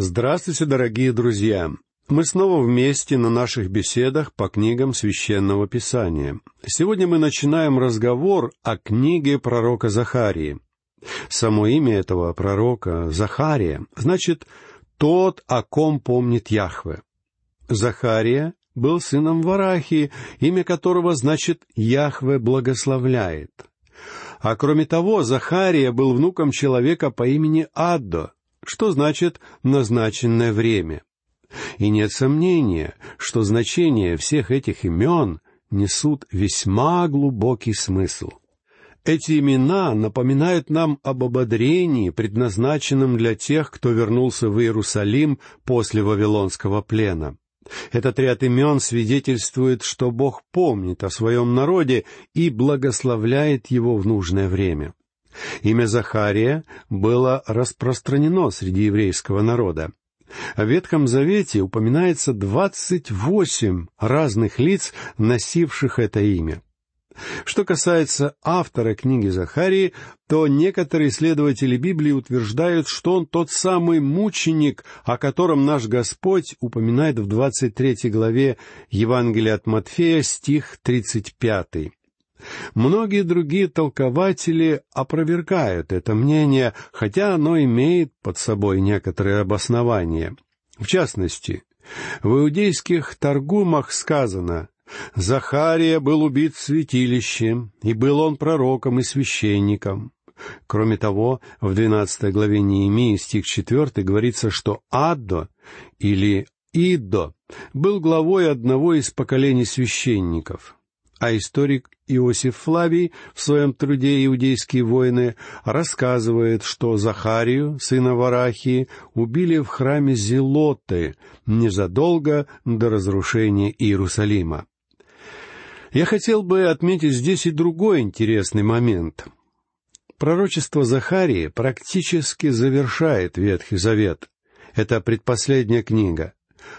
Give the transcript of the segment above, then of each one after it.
Здравствуйте, дорогие друзья! Мы снова вместе на наших беседах по книгам Священного Писания. Сегодня мы начинаем разговор о книге пророка Захарии. Само имя этого пророка, Захария, значит «тот, о ком помнит Яхве». Захария был сыном Варахи, имя которого значит «Яхве благословляет». А кроме того, Захария был внуком человека по имени Аддо, что значит «назначенное время». И нет сомнения, что значение всех этих имен несут весьма глубокий смысл. Эти имена напоминают нам об ободрении, предназначенном для тех, кто вернулся в Иерусалим после Вавилонского плена. Этот ряд имен свидетельствует, что Бог помнит о своем народе и благословляет его в нужное время. Имя Захария было распространено среди еврейского народа. В Ветхом Завете упоминается 28 разных лиц, носивших это имя. Что касается автора книги Захарии, то некоторые исследователи Библии утверждают, что он тот самый мученик, о котором наш Господь упоминает в 23 главе Евангелия от Матфея, стих 35. Многие другие толкователи опровергают это мнение, хотя оно имеет под собой некоторые обоснования. В частности, в иудейских Таргумах сказано: «Захария был убит в святилище, и был он пророком и священником». Кроме того, в 12 главе Неемии, стих 4, говорится, что Аддо или Иддо был главой одного из поколений священников. А историк Иосиф Флавий в своем труде «Иудейские войны» рассказывает, что Захарию, сына Варахии, убили в храме Зелоты незадолго до разрушения Иерусалима. Я хотел бы отметить здесь и другой интересный момент. Пророчество Захарии практически завершает Ветхий Завет. Это предпоследняя книга.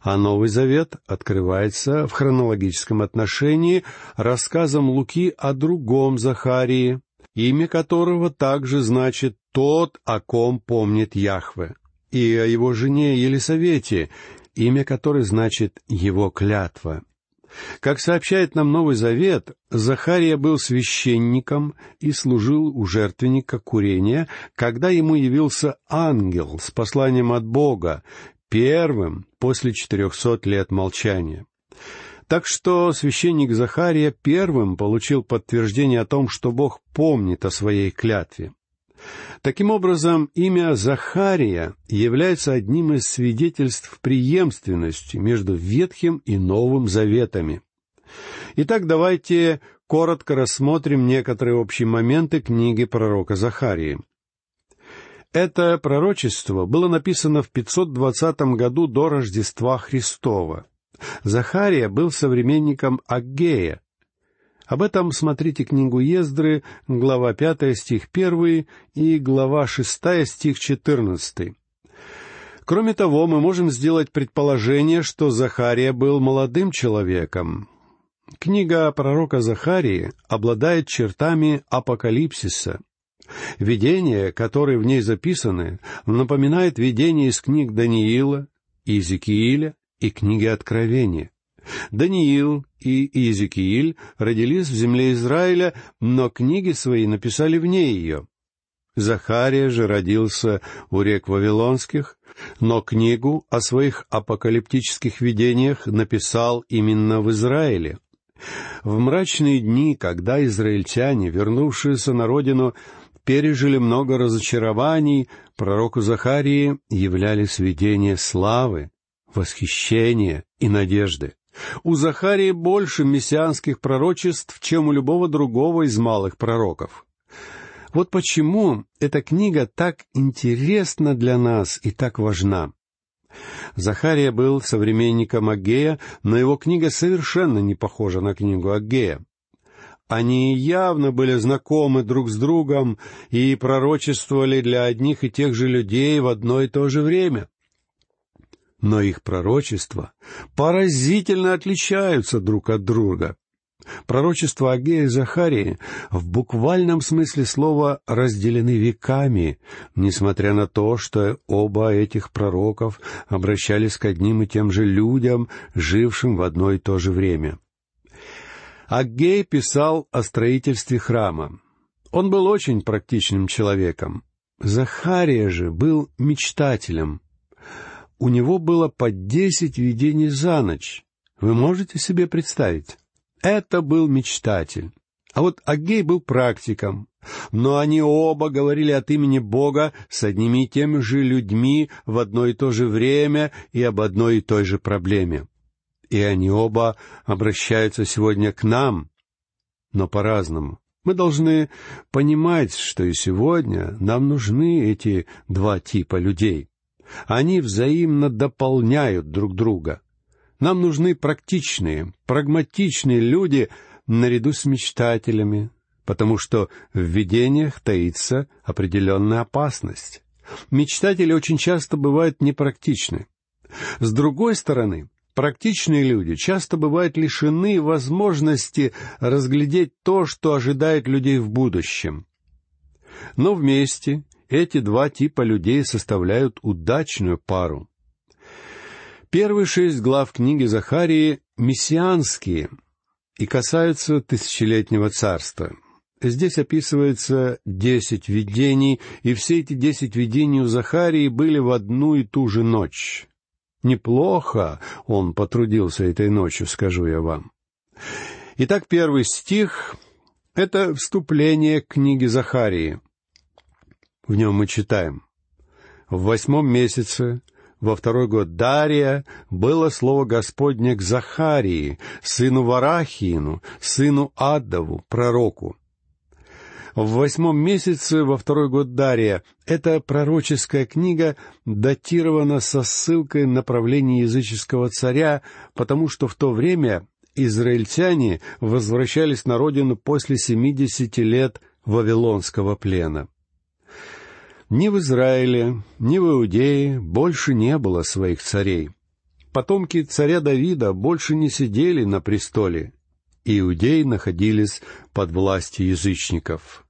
А Новый Завет открывается в хронологическом отношении рассказом Луки о другом Захарии, имя которого также значит «тот, о ком помнит Яхве», и о его жене Елисавете, имя которой значит «его клятва». Как сообщает нам Новый Завет, Захария был священником и служил у жертвенника курения, когда ему явился ангел с посланием от Бога, первым после 400 лет молчания. Так что священник Захария первым получил подтверждение о том, что Бог помнит о своей клятве. Таким образом, имя Захария является одним из свидетельств преемственности между Ветхим и Новым Заветами. Итак, давайте коротко рассмотрим некоторые общие моменты книги пророка Захарии. Это пророчество было написано в 520 году до Рождества Христова. Захария был современником Аггея. Об этом смотрите книгу Ездры, глава 5, стих 1 и глава 6, стих 14. Кроме того, мы можем сделать предположение, что Захария был молодым человеком. Книга пророка Захарии обладает чертами апокалипсиса. Видения, которые в ней записаны, напоминают видения из книг Даниила, Иезекииля и книги Откровения. Даниил и Иезекииль родились в земле Израиля, но книги свои написали вне ее. Захария же родился у рек Вавилонских, но книгу о своих апокалиптических видениях написал именно в Израиле. В мрачные дни, когда израильтяне, вернувшиеся на родину, пережили много разочарований, пророку Захарии являлись видения славы, восхищения и надежды. У Захарии больше мессианских пророчеств, чем у любого другого из малых пророков. Вот почему эта книга так интересна для нас и так важна. Захария был современником Аггея, но его книга совершенно не похожа на книгу Аггея. Они явно были знакомы друг с другом и пророчествовали для одних и тех же людей в одно и то же время. Но их пророчества поразительно отличаются друг от друга. Пророчества Аггея и Захарии в буквальном смысле слова разделены веками, несмотря на то, что оба этих пророков обращались к одним и тем же людям, жившим в одно и то же время. Аггей писал о строительстве храма. Он был очень практичным человеком. Захария же был мечтателем. У него было по 10 видений за ночь. Вы можете себе представить? Это был мечтатель. А вот Аггей был практиком. Но они оба говорили от имени Бога с одними и теми же людьми в одно и то же время и об одной и той же проблеме. И они оба обращаются сегодня к нам, но по-разному. Мы должны понимать, что и сегодня нам нужны эти два типа людей. Они взаимно дополняют друг друга. Нам нужны практичные, прагматичные люди наряду с мечтателями, потому что в видениях таится определенная опасность. Мечтатели очень часто бывают непрактичны. С другой стороны, практичные люди часто бывают лишены возможности разглядеть то, что ожидает людей в будущем. Но вместе эти два типа людей составляют удачную пару. Первые 6 глав книги Захарии мессианские и касаются тысячелетнего царства. Здесь описывается 10 видений, и все эти 10 видений у Захарии были в одну и ту же ночь. Неплохо он потрудился этой ночью, скажу я вам. Итак, первый стих — это вступление к книге Захарии. В нем мы читаем. «В 8 месяце, во 2 год Дария, было слово Господне к Захарии, сыну Варахиину, сыну Аддову, пророку». В 8 месяце, во 2 год Дария, эта пророческая книга датирована со ссылкой на правление языческого царя, потому что в то время израильтяне возвращались на родину после 70 лет Вавилонского плена. Ни в Израиле, ни в Иудее больше не было своих царей. Потомки царя Давида больше не сидели на престоле. Иудеи находились под властью язычников.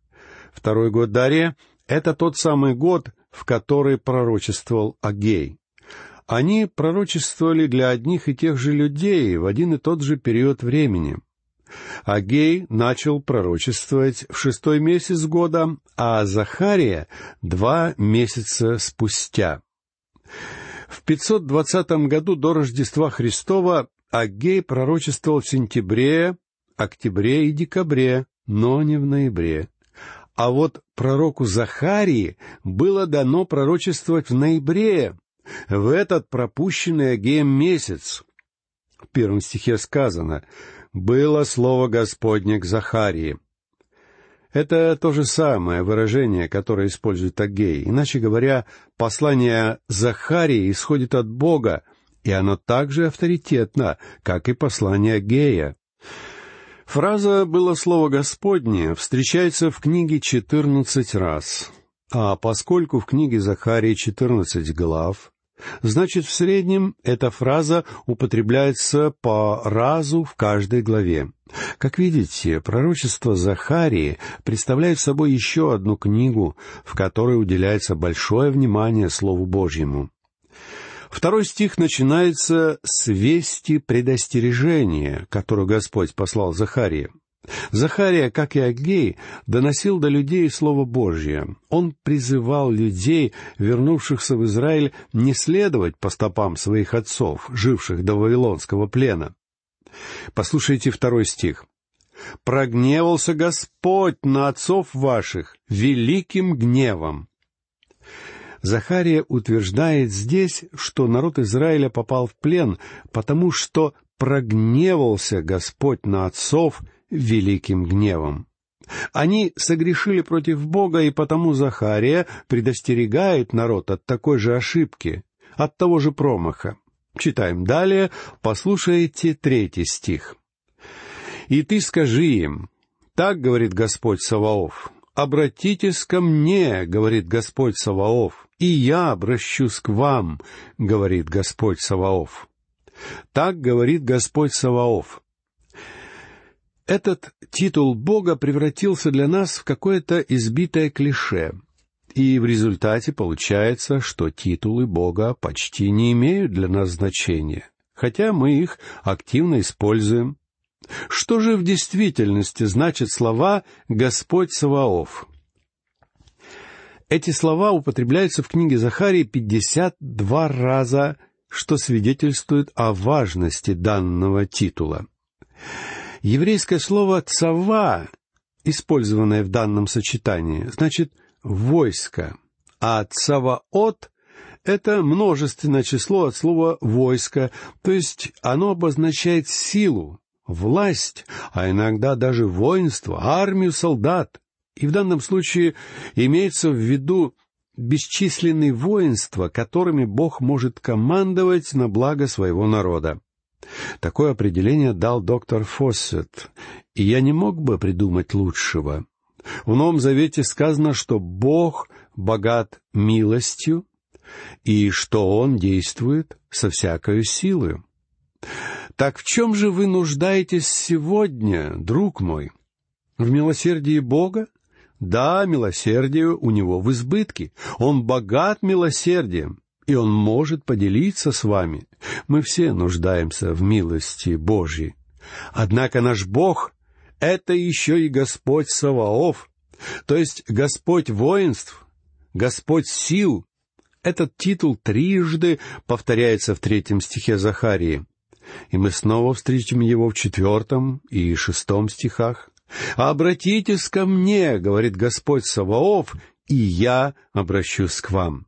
2 год Дария — это тот самый год, в который пророчествовал Аггей. Они пророчествовали для одних и тех же людей в один и тот же период времени. Аггей начал пророчествовать в 6 месяц года, а Захария — 2 месяца спустя. В 520 году до Рождества Христова Аггей пророчествовал в сентябре, октябре и декабре, но не в ноябре. А вот пророку Захарии было дано пророчествовать в ноябре, в этот пропущенный Аггеем месяц. В 1 стихе сказано: «Было слово Господне к Захарии». Это то же самое выражение, которое использует Аггей. Иначе говоря, послание Захарии исходит от Бога, и оно так же авторитетно, как и послание Аггея. Фраза «было слово Господне» встречается в книге 14 раз. А поскольку в книге Захарии 14 глав, значит, в среднем эта фраза употребляется по разу в каждой главе. Как видите, пророчество Захарии представляет собой еще одну книгу, в которой уделяется большое внимание Слову Божьему. 2 стих начинается с вести предостережения, которую Господь послал Захарии. Захария, как и Аггей, доносил до людей Слово Божье. Он призывал людей, вернувшихся в Израиль, не следовать по стопам своих отцов, живших до Вавилонского плена. Послушайте 2 стих. «Прогневался Господь на отцов ваших великим гневом». Захария утверждает здесь, что народ Израиля попал в плен, потому что прогневался Господь на отцов великим гневом. Они согрешили против Бога, и потому Захария предостерегает народ от такой же ошибки, от того же промаха. Читаем далее, послушайте 3 стих. «И ты скажи им, так говорит Господь Саваоф, обратитесь ко мне, говорит Господь Саваоф, и я обращусь к вам, говорит Господь Саваоф. Так говорит Господь Саваоф». Этот титул Бога превратился для нас в какое-то избитое клише, и в результате получается, что титулы Бога почти не имеют для нас значения, хотя мы их активно используем. Что же в действительности значат слова «Господь Саваоф»? Эти слова употребляются в книге Захарии 52 раза, что свидетельствует о важности данного титула. Еврейское слово «цава», использованное в данном сочетании, значит «войско», а «цаваот» — это множественное число от слова «войско», то есть оно обозначает силу, власть, а иногда даже воинство, армию солдат. И в данном случае имеется в виду бесчисленные воинства, которыми Бог может командовать на благо своего народа. Такое определение дал доктор Фоссет, и я не мог бы придумать лучшего. В Новом Завете сказано, что Бог богат милостью, и что Он действует со всякою силою. Так в чем же вы нуждаетесь сегодня, друг мой? В милосердии Бога? Да, милосердие у Него в избытке. Он богат милосердием, и Он может поделиться с вами. Мы все нуждаемся в милости Божьей. Однако наш Бог — это еще и Господь Саваоф, то есть Господь воинств, Господь сил. Этот титул трижды повторяется в 3 стихе Захарии, и мы снова встретим его в 4 и 6 стихах. «Обратитесь ко мне, — говорит Господь Саваоф, — и я обращусь к вам».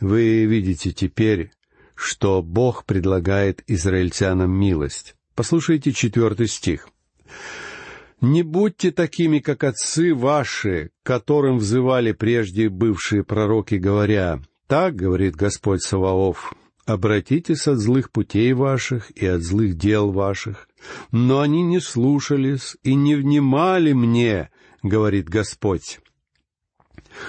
Вы видите теперь, что Бог предлагает израильтянам милость. Послушайте 4 стих. «Не будьте такими, как отцы ваши, которым взывали прежде бывшие пророки, говоря, так, — говорит Господь Саваоф, — обратитесь от злых путей ваших и от злых дел ваших. Но они не слушались и не внимали мне, — говорит Господь».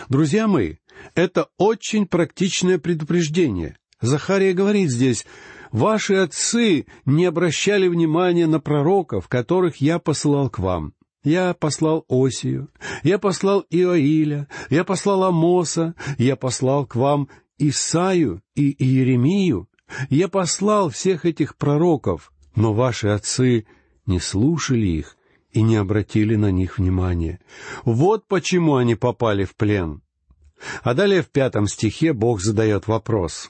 Друзья мои, это очень практичное предупреждение. Захария говорит здесь: «Ваши отцы не обращали внимания на пророков, которых я посылал к вам. Я послал Осию, я послал Иоиля, я послал Амоса, я послал к вам Исаию и Иеремию. Я послал всех этих пророков, но ваши отцы не слушали их и не обратили на них внимания. Вот почему они попали в плен». А далее в 5 стихе Бог задает вопрос: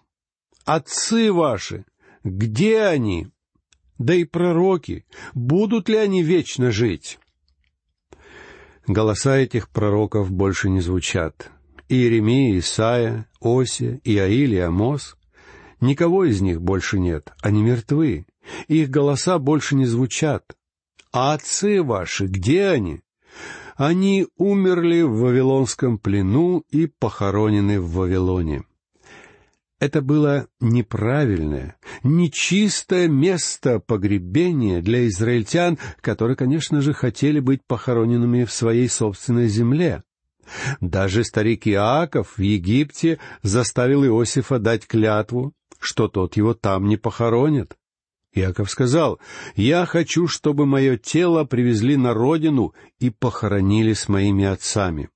«Отцы ваши, где они? Да и пророки, будут ли они вечно жить?» Голоса этих пророков больше не звучат. Иеремия, Исаия, Осия, Иоиль и Амос. Никого из них больше нет, они мертвы. Их голоса больше не звучат. А отцы ваши, где они? Они умерли в Вавилонском плену и похоронены в Вавилоне. Это было неправильное, нечистое место погребения для израильтян, которые, конечно же, хотели быть похороненными в своей собственной земле. Даже старик Иаков в Египте заставил Иосифа дать клятву, что тот его там не похоронит. Иаков сказал: «Я хочу, чтобы мое тело привезли на родину и похоронили с моими отцами».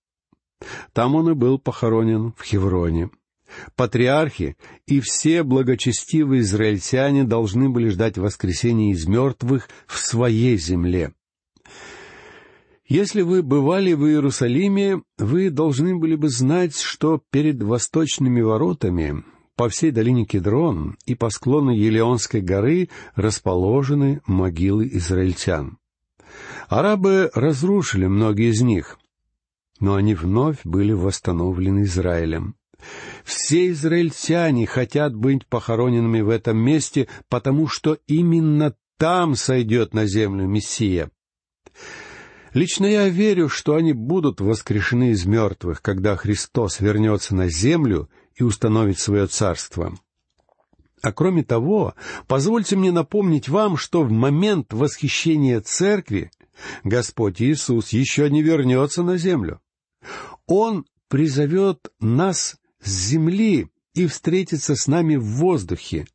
Там он и был похоронен, в Хевроне. Патриархи и все благочестивые израильтяне должны были ждать воскресения из мертвых в своей земле. Если вы бывали в Иерусалиме, вы должны были бы знать, что перед восточными воротами по всей долине Кедрон и по склону Елеонской горы расположены могилы израильтян. Арабы разрушили многие из них, но они вновь были восстановлены Израилем. Все израильтяне хотят быть похороненными в этом месте, потому что именно там сойдет на землю Мессия. Лично я верю, что они будут воскрешены из мертвых, когда Христос вернется на землю и установит свое царство. А кроме того, позвольте мне напомнить вам, что в момент восхищения церкви Господь Иисус еще не вернется на землю. Он призовет нас с земли и встретится с нами в воздухе.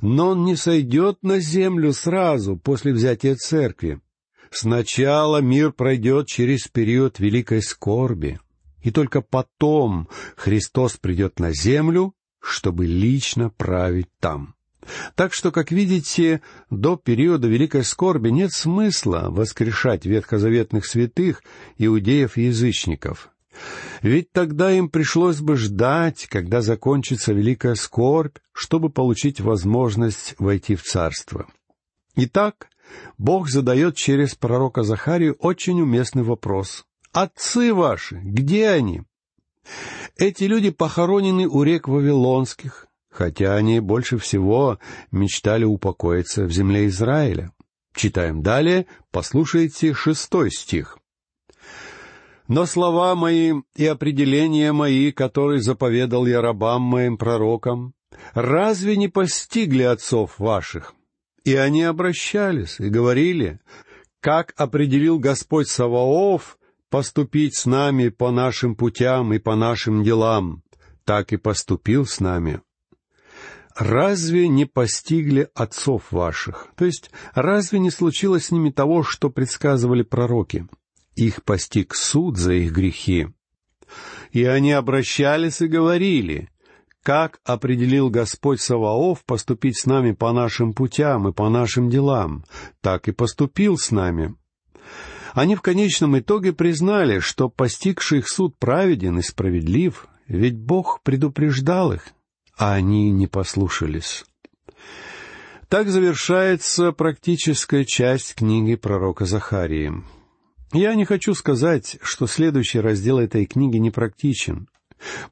Но Он не сойдет на землю сразу после взятия церкви. Сначала мир пройдет через период великой скорби, и только потом Христос придет на землю, чтобы лично править там. Так что, как видите, до периода великой скорби нет смысла воскрешать ветхозаветных святых, иудеев и язычников. Ведь тогда им пришлось бы ждать, когда закончится великая скорбь, чтобы получить возможность войти в царство. Итак, Бог задает через пророка Захарию очень уместный вопрос. «Отцы ваши, где они?» Эти люди похоронены у рек Вавилонских, хотя они больше всего мечтали упокоиться в земле Израиля. Читаем далее, послушайте 6 стих. «Но слова мои и определения мои, которые заповедал я рабам моим пророкам, разве не постигли отцов ваших? И они обращались и говорили, как определил Господь Саваоф поступить с нами по нашим путям и по нашим делам, так и поступил с нами. Разве не постигли отцов ваших?» То есть, разве не случилось с ними того, что предсказывали пророки? Их постиг суд за их грехи. «И они обращались и говорили, как определил Господь Саваоф поступить с нами по нашим путям и по нашим делам, так и поступил с нами». Они в конечном итоге признали, что постигший их суд праведен и справедлив, ведь Бог предупреждал их, а они не послушались. Так завершается практическая часть книги пророка Захарии. Я не хочу сказать, что следующий раздел этой книги непрактичен.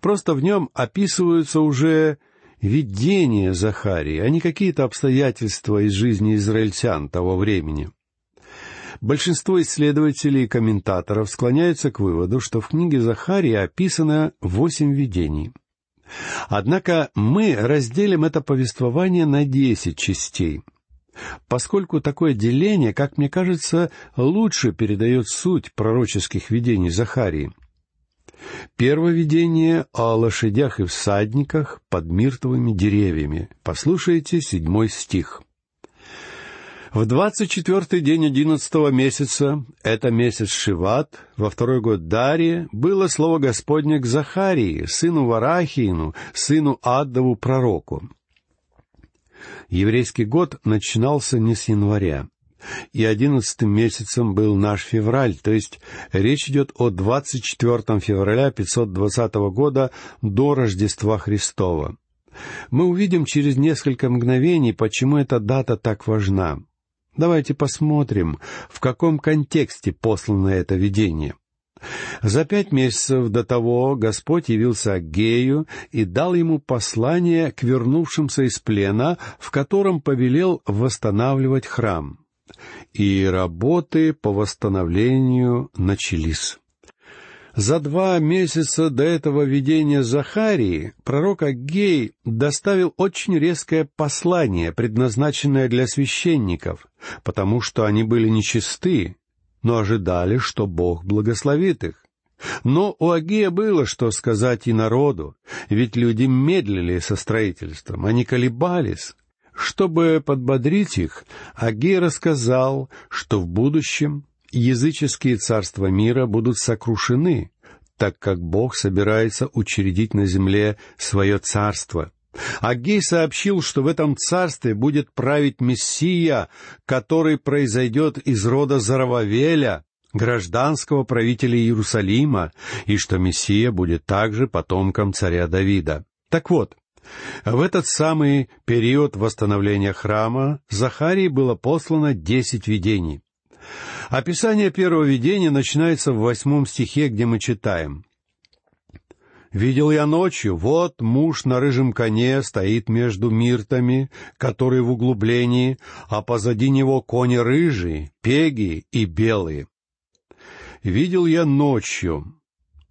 Просто в нем описываются уже видения Захарии, а не какие-то обстоятельства из жизни израильтян того времени. Большинство исследователей и комментаторов склоняются к выводу, что в книге Захарии описано 8 видений. Однако мы разделим это повествование на 10 частей, поскольку такое деление, как мне кажется, лучше передает суть пророческих видений Захарии. Первое видение о лошадях и всадниках под миртовыми деревьями. Послушайте 7 стих. «В 24-й день 11-го месяца, это месяц Шиват, во 2-й год Дария, было слово Господне к Захарии, сыну Варахиину, сыну Аддову, пророку». Еврейский год начинался не с января, и 11-м месяцем был наш февраль, то есть речь идет о 24 февраля 520 года до Рождества Христова. Мы увидим через несколько мгновений, почему эта дата так важна. Давайте посмотрим, в каком контексте послано это видение. «За 5 месяцев до того Господь явился Аггею и дал ему послание к вернувшимся из плена, в котором повелел восстанавливать храм. И работы по восстановлению начались». За 2 месяца до этого видения Захарии пророк Аггей доставил очень резкое послание, предназначенное для священников, потому что они были нечисты, но ожидали, что Бог благословит их. Но у Аггея было что сказать и народу, ведь люди медлили со строительством, они колебались. Чтобы подбодрить их, Аггей рассказал, что в будущем языческие царства мира будут сокрушены, так как Бог собирается учредить на земле свое царство. Аггей сообщил, что в этом царстве будет править Мессия, который произойдет из рода Зарававеля, гражданского правителя Иерусалима, и что Мессия будет также потомком царя Давида. Так вот, в этот самый период восстановления храма Захарии было послано 10 видений. Описание первого видения начинается в 8 стихе, где мы читаем: «Видел я ночью, вот муж на рыжем коне стоит между миртами, которые в углублении, а позади него кони рыжие, пеги и белые». Видел я ночью».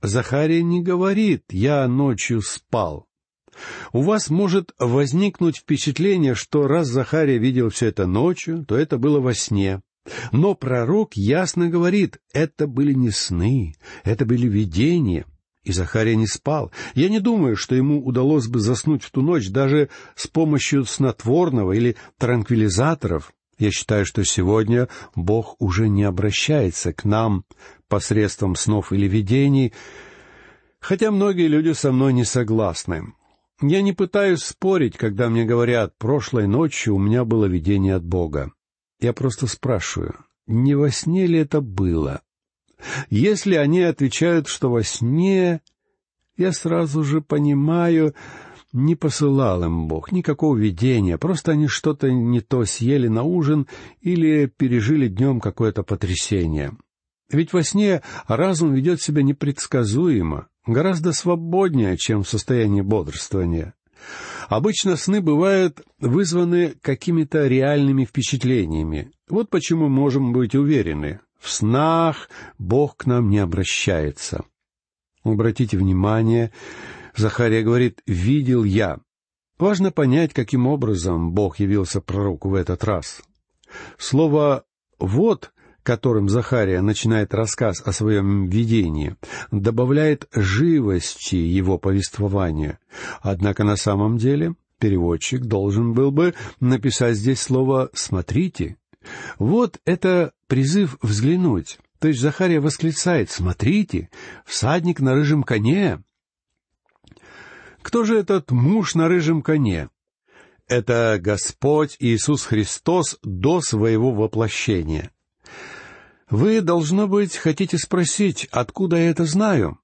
Захария не говорит «я ночью спал». У вас может возникнуть впечатление, что раз Захария видел все это ночью, то это было во сне. Но пророк ясно говорит, это были не сны, это были видения, и Захария не спал. Я не думаю, что ему удалось бы заснуть в ту ночь даже с помощью снотворного или транквилизаторов. Я считаю, что сегодня Бог уже не обращается к нам посредством снов или видений, хотя многие люди со мной не согласны. Я не пытаюсь спорить, когда мне говорят: «Прошлой ночью у меня было видение от Бога». Я просто спрашиваю, не во сне ли это было? Если они отвечают, что во сне, я сразу же понимаю, не посылал им Бог никакого видения, просто они что-то не то съели на ужин или пережили днем какое-то потрясение. Ведь во сне разум ведет себя непредсказуемо, гораздо свободнее, чем в состоянии бодрствования. Обычно сны бывают вызваны какими-то реальными впечатлениями. Вот почему можем быть уверены: в снах Бог к нам не обращается. Обратите внимание, Захария говорит: «Видел я». Важно понять, каким образом Бог явился пророку в этот раз. Слово «вот», которым Захария начинает рассказ о своем видении, добавляет живости его повествованию. Однако на самом деле переводчик должен был бы написать здесь слово «смотрите». Вот это призыв взглянуть. То есть Захария восклицает: «Смотрите, всадник на рыжем коне». Кто же этот муж на рыжем коне? Это Господь Иисус Христос до своего воплощения. Вы, должно быть, хотите спросить, откуда я это знаю?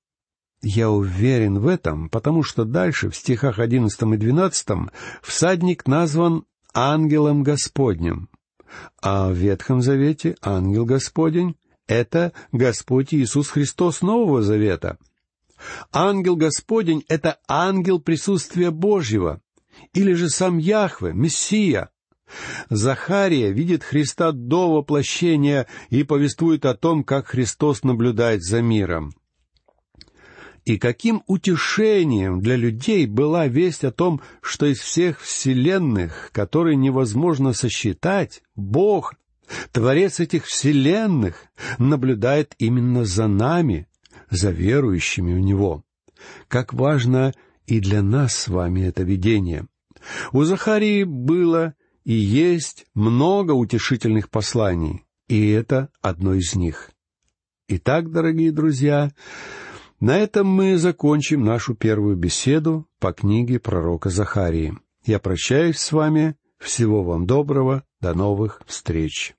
Я уверен в этом, потому что дальше, в стихах 11 и 12, всадник назван ангелом Господним. А в Ветхом Завете ангел Господень — это Господь Иисус Христос Нового Завета. Ангел Господень — это ангел присутствия Божьего, или же сам Яхве, Мессия. Захария видит Христа до воплощения и повествует о том, как Христос наблюдает за миром. И каким утешением для людей была весть о том, что из всех вселенных, которые невозможно сосчитать, Бог, Творец этих вселенных, наблюдает именно за нами, за верующими в Него. Как важно и для нас с вами это видение. У Захарии было и есть много утешительных посланий, и это одно из них. Итак, дорогие друзья, на этом мы закончим нашу первую беседу по книге пророка Захарии. Я прощаюсь с вами. Всего вам доброго. До новых встреч.